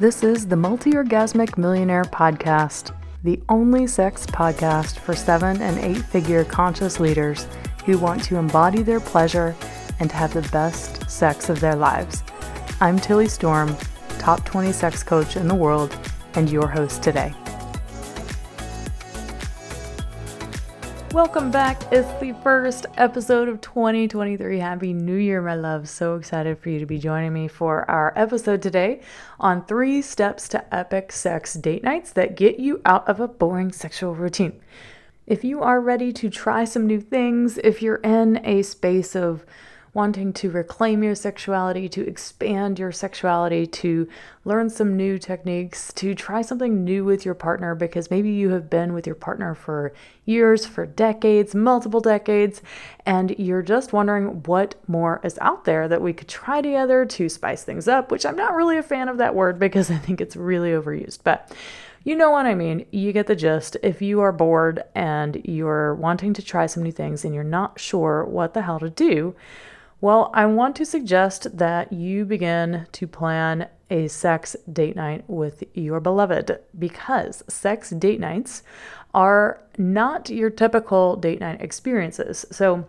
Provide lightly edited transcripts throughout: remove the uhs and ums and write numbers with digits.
This is the Multi-Orgasmic Millionaire Podcast, the only sex podcast for 7- and 8-figure conscious leaders who want to embody their pleasure and have the best sex of their lives. I'm Tilly Storm, top 20 sex coach in the world, and your host today. Welcome back. It's the first episode of 2023. Happy New Year, my love. So excited for you to be joining me for our episode today on 3 steps to epic sex date nights that get you out of a boring sexual routine. If you are ready to try some new things, if you're in a space of wanting to reclaim your sexuality, to expand your sexuality, to learn some new techniques, to try something new with your partner, because maybe you have been with your partner for years, for decades, multiple decades, and you're just wondering what more is out there that we could try together to spice things up, which I'm not really a fan of that word because I think it's really overused, but you know what I mean. You get the gist. If you are bored and you're wanting to try some new things and you're not sure what the hell to do, well, I want to suggest that you begin to plan a sex date night with your beloved, because sex date nights are not your typical date night experiences. So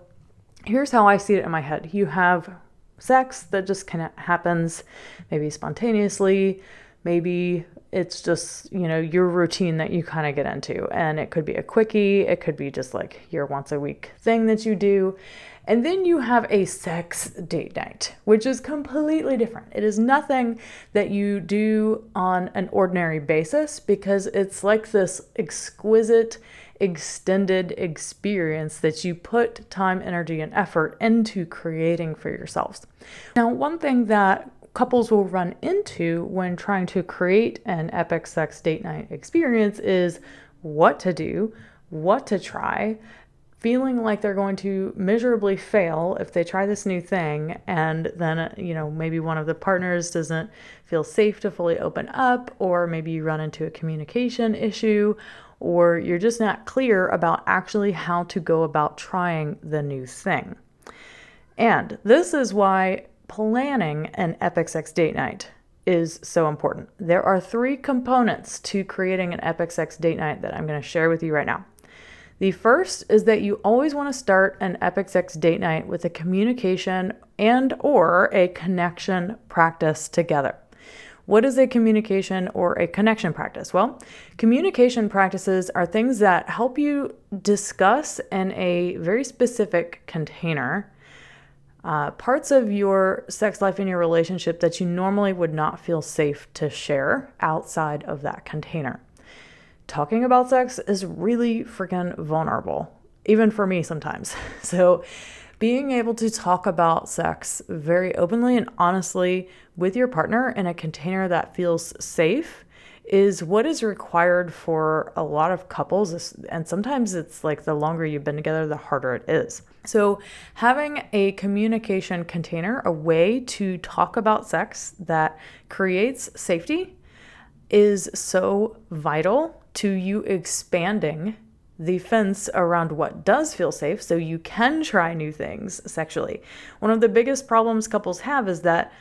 here's how I see it in my head. You have sex that just kind of happens, maybe spontaneously, maybe it's just, you know, your routine that you kind of get into, and it could be a quickie. It could be just like your once a week thing that you do. And then you have a sex date night, which is completely different. It is nothing that you do on an ordinary basis, because it's like this exquisite, extended experience that you put time, energy, and effort into creating for yourselves. Now, one thing that couples will run into when trying to create an epic sex date night experience is what to do, what to try, feeling like they're going to miserably fail if they try this new thing, and then, you know, maybe one of the partners doesn't feel safe to fully open up, or maybe you run into a communication issue, or you're just not clear about actually how to go about trying the new thing. And this is why planning an epic sex date night is so important. There are 3 components to creating an epic sex date night that I'm going to share with you right now. The first is that you always want to start an epic sex date night with a communication and or a connection practice together. What is a communication or a connection practice? Well, communication practices are things that help you discuss in a very specific container parts of your sex life and your relationship that you normally would not feel safe to share outside of that container. Talking about sex is really freaking vulnerable, even for me sometimes. So being able to talk about sex very openly and honestly with your partner in a container that feels safe is what is required for a lot of couples. And sometimes it's like the longer you've been together, the harder it is. So having a communication container, a way to talk about sex that creates safety, is so vital to you expanding the fence around what does feel safe so you can try new things sexually. One of the biggest problems couples have is that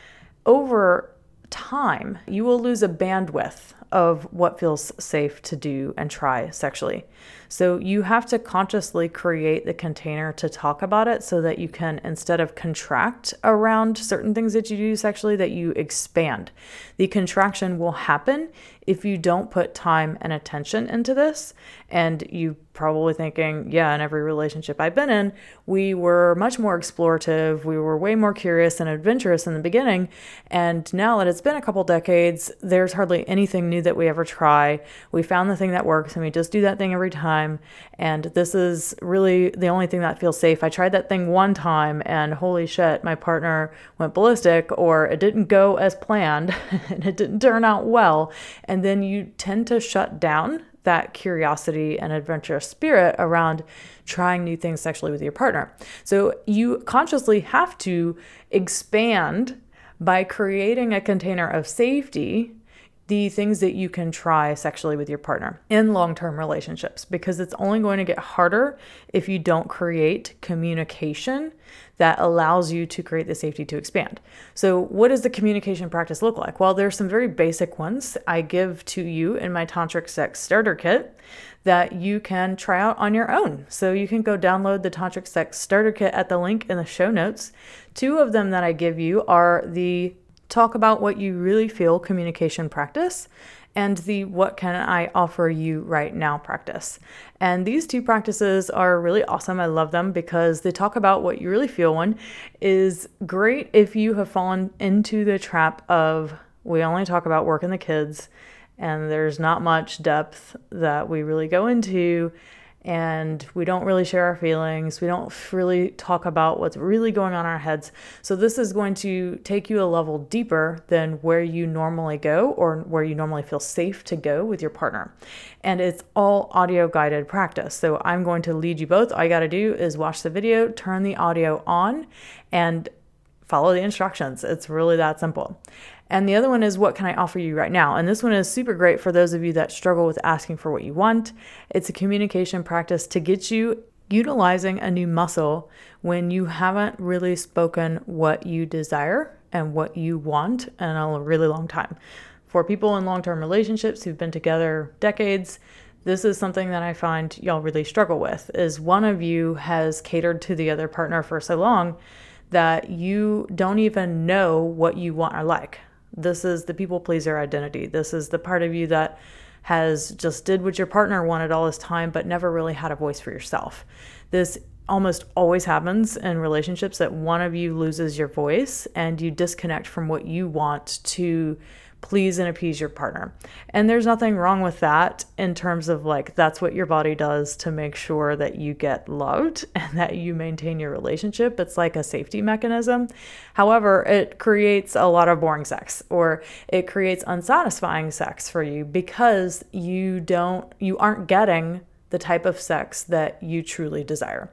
over time, you will lose a bandwidth of what feels safe to do and try sexually. So you have to consciously create the container to talk about it so that you can, instead of contract around certain things that you do sexually, that you expand. The contraction will happen if you don't put time and attention into this. And you probably thinking, yeah, in every relationship I've been in, we were much more explorative. We were way more curious and adventurous in the beginning. And now that it's been a couple decades, there's hardly anything new that we ever try. We found the thing that works and we just do that thing every time. And this is really the only thing that feels safe. I tried that thing one time and holy shit, my partner went ballistic, or it didn't go as planned and it didn't turn out well. And then you tend to shut down that curiosity and adventurous spirit around trying new things sexually with your partner. So you consciously have to expand by creating a container of safety the things that you can try sexually with your partner in long-term relationships, because it's only going to get harder if you don't create communication that allows you to create the safety to expand. So what does the communication practice look like? Well, there's some very basic ones I give to you in my Tantric Sex Starter Kit that you can try out on your own. So you can go download the Tantric Sex Starter Kit at the link in the show notes. Two of them that I give you are the Talk About What You Really Feel communication practice and the What Can I Offer You Right Now practice. And these two practices are really awesome. I love them because the Talk About What You Really Feel one is great if you have fallen into the trap of, we only talk about work and the kids and there's not much depth that we really go into, and we don't really share our feelings. We don't really talk about what's really going on in our heads. So this is going to take you a level deeper than where you normally go or where you normally feel safe to go with your partner. And it's all audio guided practice. So I'm going to lead you both. All you got to do is watch the video, turn the audio on, and follow the instructions. It's really that simple. And the other one is What Can I Offer You Right Now? And this one is super great for those of you that struggle with asking for what you want. It's a communication practice to get you utilizing a new muscle when you haven't really spoken what you desire and what you want in a really long time. For people in long-term relationships who've been together decades, this is something that I find y'all really struggle with, is one of you has catered to the other partner for so long that you don't even know what you want or like. This is the people pleaser identity. This is the part of you that has just did what your partner wanted all this time, but never really had a voice for yourself. This almost always happens in relationships, that one of you loses your voice and you disconnect from what you want to please and appease your partner. And there's nothing wrong with that in terms of, like, that's what your body does to make sure that you get loved and that you maintain your relationship. It's like a safety mechanism. However, it creates a lot of boring sex, or it creates unsatisfying sex for you because you aren't getting the type of sex that you truly desire.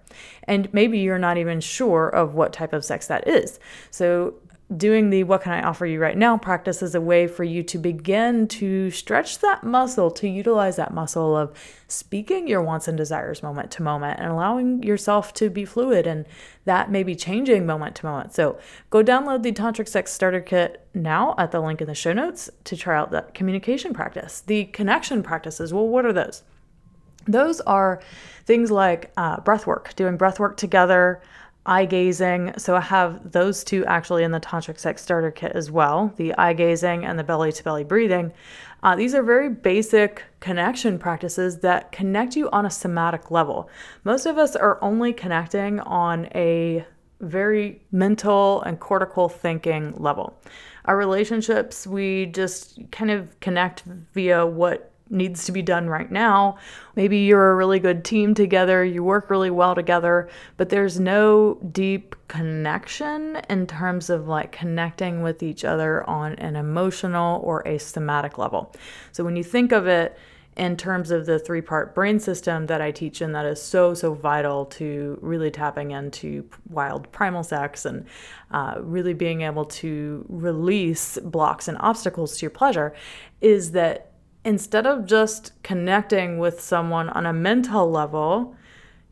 And maybe you're not even sure of what type of sex that is. So doing the What Can I Offer You Right Now practice is a way for you to begin to stretch that muscle, to utilize that muscle of speaking your wants and desires moment to moment and allowing yourself to be fluid, and that may be changing moment to moment. So go download the Tantric Sex Starter Kit now at the link in the show notes to try out that communication practice. The connection practices, well, what are those? Those are things like breath work, doing breath work together, eye gazing. So I have those two actually in the Tantric Sex Starter Kit as well, the eye gazing and the belly to belly breathing. These are very basic connection practices that connect you on a somatic level. Most of us are only connecting on a very mental and cortical thinking level. Our relationships, we just kind of connect via what needs to be done right now. Maybe you're a really good team together, you work really well together, but there's no deep connection in terms of, like, connecting with each other on an emotional or a somatic level. So when you think of it in terms of the 3-part brain system that I teach, and that is so, so vital to really tapping into wild primal sex and really being able to release blocks and obstacles to your pleasure, is that instead of just connecting with someone on a mental level,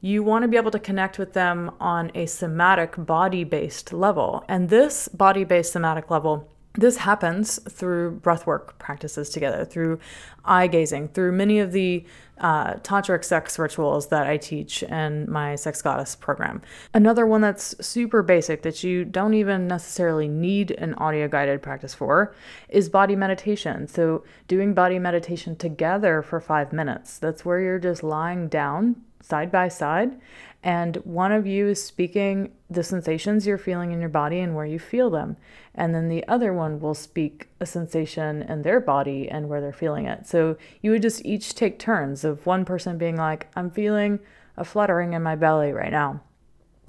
you want to be able to connect with them on a somatic, body-based level. And this body-based somatic level, this happens through breathwork practices together, through eye gazing, through many of the tantric sex rituals that I teach in my Sex Goddess program. Another one that's super basic that you don't even necessarily need an audio guided practice for is body meditation. So doing body meditation together for 5 minutes. That's where you're just lying down side by side, and one of you is speaking the sensations you're feeling in your body and where you feel them. And then the other one will speak a sensation in their body and where they're feeling it. So you would just each take turns of one person being like, I'm feeling a fluttering in my belly right now.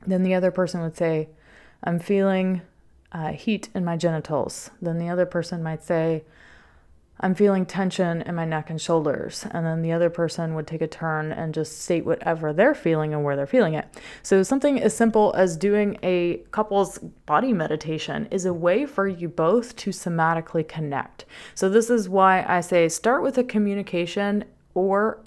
Then the other person would say, I'm feeling heat in my genitals. Then the other person might say, I'm feeling tension in my neck and shoulders. And then the other person would take a turn and just state whatever they're feeling and where they're feeling it. So something as simple as doing a couple's body meditation is a way for you both to somatically connect. So this is why I say start with a communication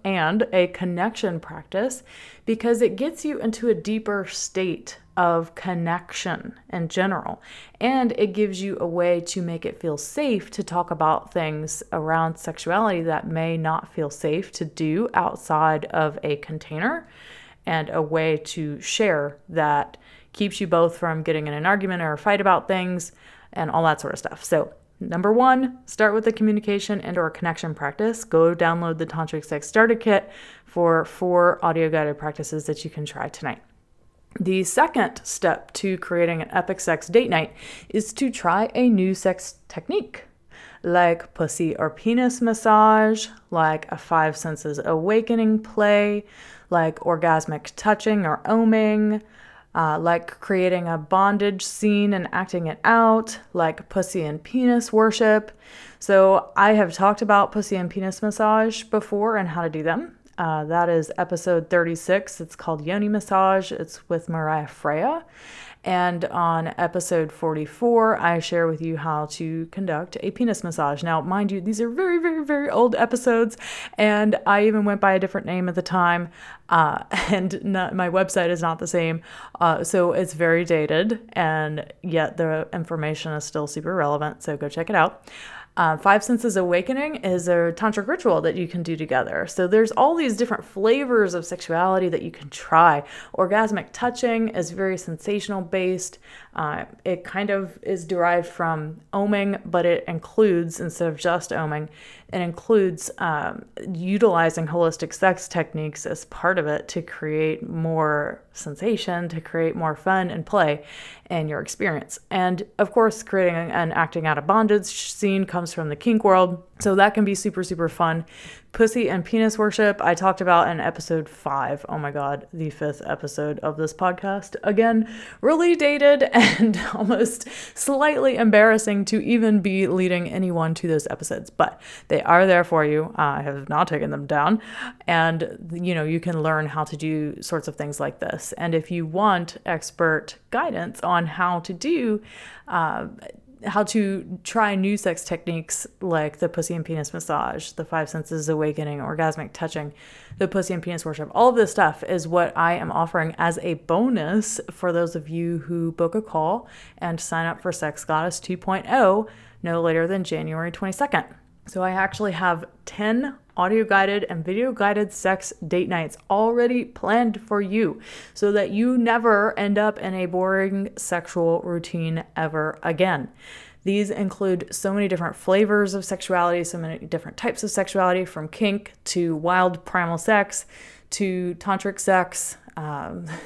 and a connection practice, because it gets you into a deeper state of connection in general. And it gives you a way to make it feel safe to talk about things around sexuality that may not feel safe to do outside of a container, and a way to share that keeps you both from getting in an argument or a fight about things and all that sort of stuff. So number one, start with a communication and/or connection practice. Go download the Tantric Sex Starter Kit for 4 audio-guided practices that you can try tonight. The second step to creating an epic sex date night is to try a new sex technique, like pussy or penis massage, like a 5 senses awakening play, like orgasmic touching or oming, like creating a bondage scene and acting it out, like pussy and penis worship. So I have talked about pussy and penis massage before and how to do them. That is episode 36. It's called Yoni Massage. It's with Mariah Freya. And on episode 44, I share with you how to conduct a penis massage. Now, mind you, these are very, very, very old episodes, and I even went by a different name at the time, and my website is not the same, so it's very dated, and yet the information is still super relevant, so go check it out. 5 Senses Awakening is a tantric ritual that you can do together. So there's all these different flavors of sexuality that you can try. Orgasmic touching is very sensational based. It kind of is derived from oming, but it includes, instead of just oming, it includes utilizing holistic sex techniques as part of it to create more sensation, to create more fun and play in your experience. And of course, creating and acting out a bondage scene comes from the kink world. So that can be super, super fun. Pussy and penis worship, I talked about in episode 5. Oh my God, the 5th episode of this podcast. Again, really dated and almost slightly embarrassing to even be leading anyone to those episodes, but they are there for you. I have not taken them down, and you can learn how to do sorts of things like this. And if you want expert guidance on how to do how to try new sex techniques like the pussy and penis massage, the 5 senses awakening, orgasmic touching, the pussy and penis worship, all of this stuff is what I am offering as a bonus for those of you who book a call and sign up for Sex Goddess 2.0 no later than January 22nd. So I actually have 10 audio guided and video guided sex date nights already planned for you, so that you never end up in a boring sexual routine ever again. These include so many different flavors of sexuality, so many different types of sexuality, from kink to wild primal sex to tantric sex.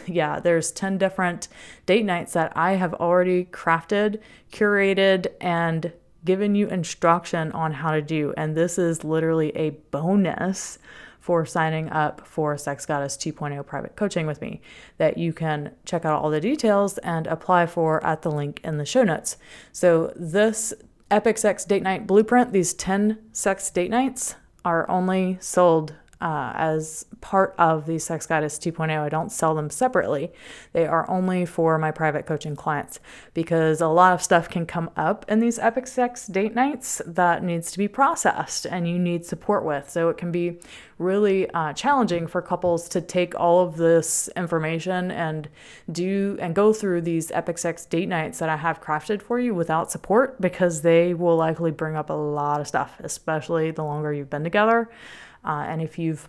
There's 10 different date nights that I have already crafted, curated, and given you instruction on how to do. And this is literally a bonus for signing up for Sex Goddess 2.0 private coaching with me, that you can check out all the details and apply for at the link in the show notes. So this Epic Sex Date Night Blueprint, these 10 sex date nights, are only sold as part of the Sex Goddess 2.0. I don't sell them separately. They are only for my private coaching clients, because a lot of stuff can come up in these epic sex date nights that needs to be processed and you need support with. So it can be really challenging for couples to take all of this information and go through these epic sex date nights that I have crafted for you without support, because they will likely bring up a lot of stuff, especially the longer you've been together. And if you've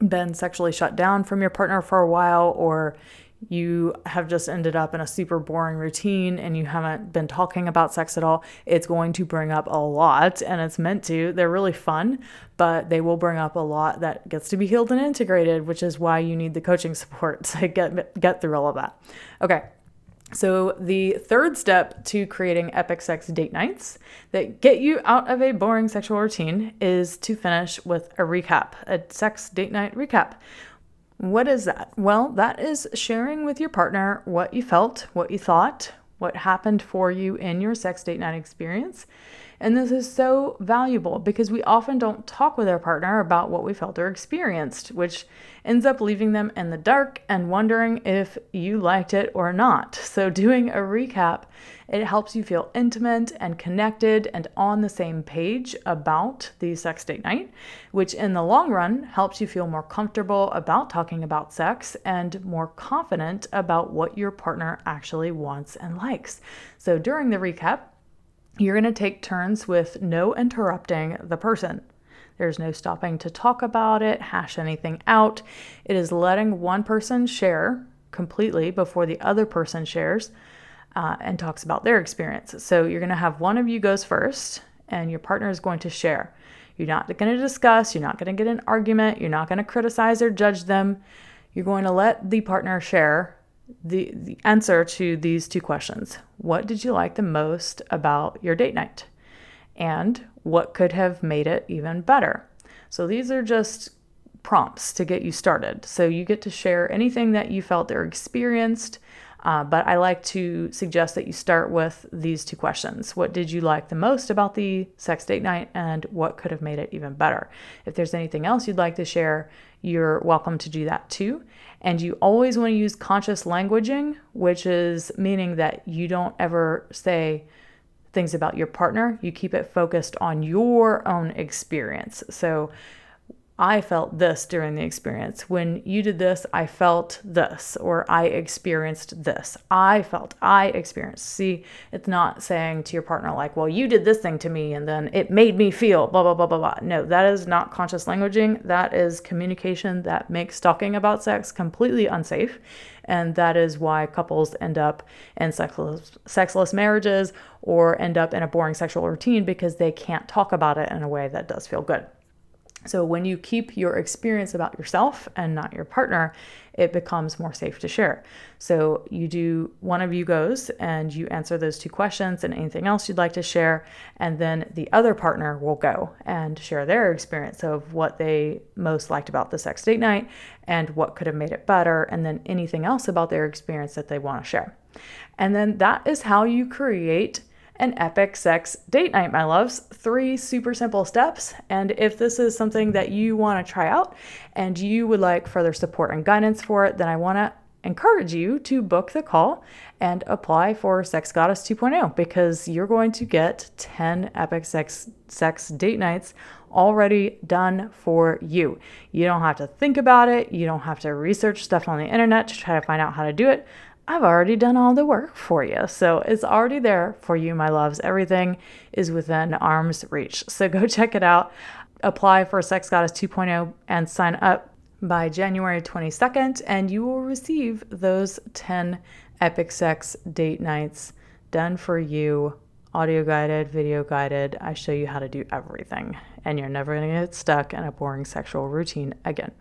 been sexually shut down from your partner for a while, or you have just ended up in a super boring routine and you haven't been talking about sex at all, it's going to bring up a lot, and it's meant to. They're really fun, but they will bring up a lot that gets to be healed and integrated, which is why you need the coaching support to get through all of that. Okay. So the third step to creating epic sex date nights that get you out of a boring sexual routine is to finish with a recap, a sex date night recap. What is that? Well, that is sharing with your partner what you felt, what you thought, what happened for you in your sex date night experience, And this is so valuable because we often don't talk with our partner about what we felt or experienced, which ends up leaving them in the dark and wondering if you liked it or not. So doing a recap, it helps you feel intimate and connected and on the same page about the sex date night, which in the long run helps you feel more comfortable about talking about sex and more confident about what your partner actually wants and likes. So during the recap, you're going to take turns with no interrupting the person. There's no stopping to talk about it, hash anything out. It is letting one person share completely before the other person shares and talks about their experience. So you're going to have one of you goes first and your partner is going to share. You're not going to discuss. You're not going to get an argument. You're not going to criticize or judge them. You're going to let the partner share the answer to these two questions. What did you like the most about your date night? And what could have made it even better? So these are just prompts to get you started. So you get to share anything that you felt or experienced, but I like to suggest that you start with these two questions. What did you like the most about the sex date night, and what could have made it even better? If there's anything else you'd like to share, you're welcome to do that too. And you always want to use conscious languaging, which is meaning that you don't ever say things about your partner. You keep it focused on your own experience. So I felt this during the experience. When you did this, I felt this, or I experienced this. I experienced. See, it's not saying to your partner like, well, you did this thing to me and then it made me feel blah, blah, blah, blah, blah. No, that is not conscious languaging. That is communication that makes talking about sex completely unsafe. And that is why couples end up in sexless marriages or end up in a boring sexual routine, because they can't talk about it in a way that does feel good. So when you keep your experience about yourself and not your partner, it becomes more safe to share. So you do, one of you goes and you answer those two questions and anything else you'd like to share. And then the other partner will go and share their experience of what they most liked about the sex date night and what could have made it better. And then anything else about their experience that they want to share. And then that is how you create an epic sex date night, my loves. 3 super simple steps. And if this is something that you want to try out and you would like further support and guidance for it, then I want to encourage you to book the call and apply for Sex Goddess 2.0, because you're going to get 10 epic sex date nights already done for you. You don't have to think about it. You don't have to research stuff on the internet to try to find out how to do it. I've already done all the work for you. So it's already there for you, my loves. Everything is within arm's reach. So go check it out. Apply for Sex Goddess 2.0 and sign up by January 22nd, and you will receive those 10 epic sex date nights done for you. Audio guided, video guided. I show you how to do everything, and you're never going to get stuck in a boring sexual routine again.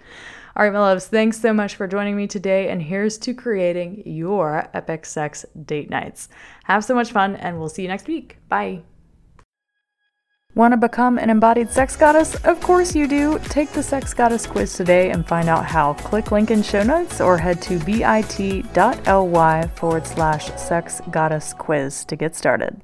All right, my loves, thanks so much for joining me today. And here's to creating your epic sex date nights. Have so much fun, and we'll see you next week. Bye. Want to become an embodied sex goddess? Of course you do. Take the Sex Goddess quiz today and find out how. Click link in show notes or head to bit.ly/sexgoddessquiz to get started.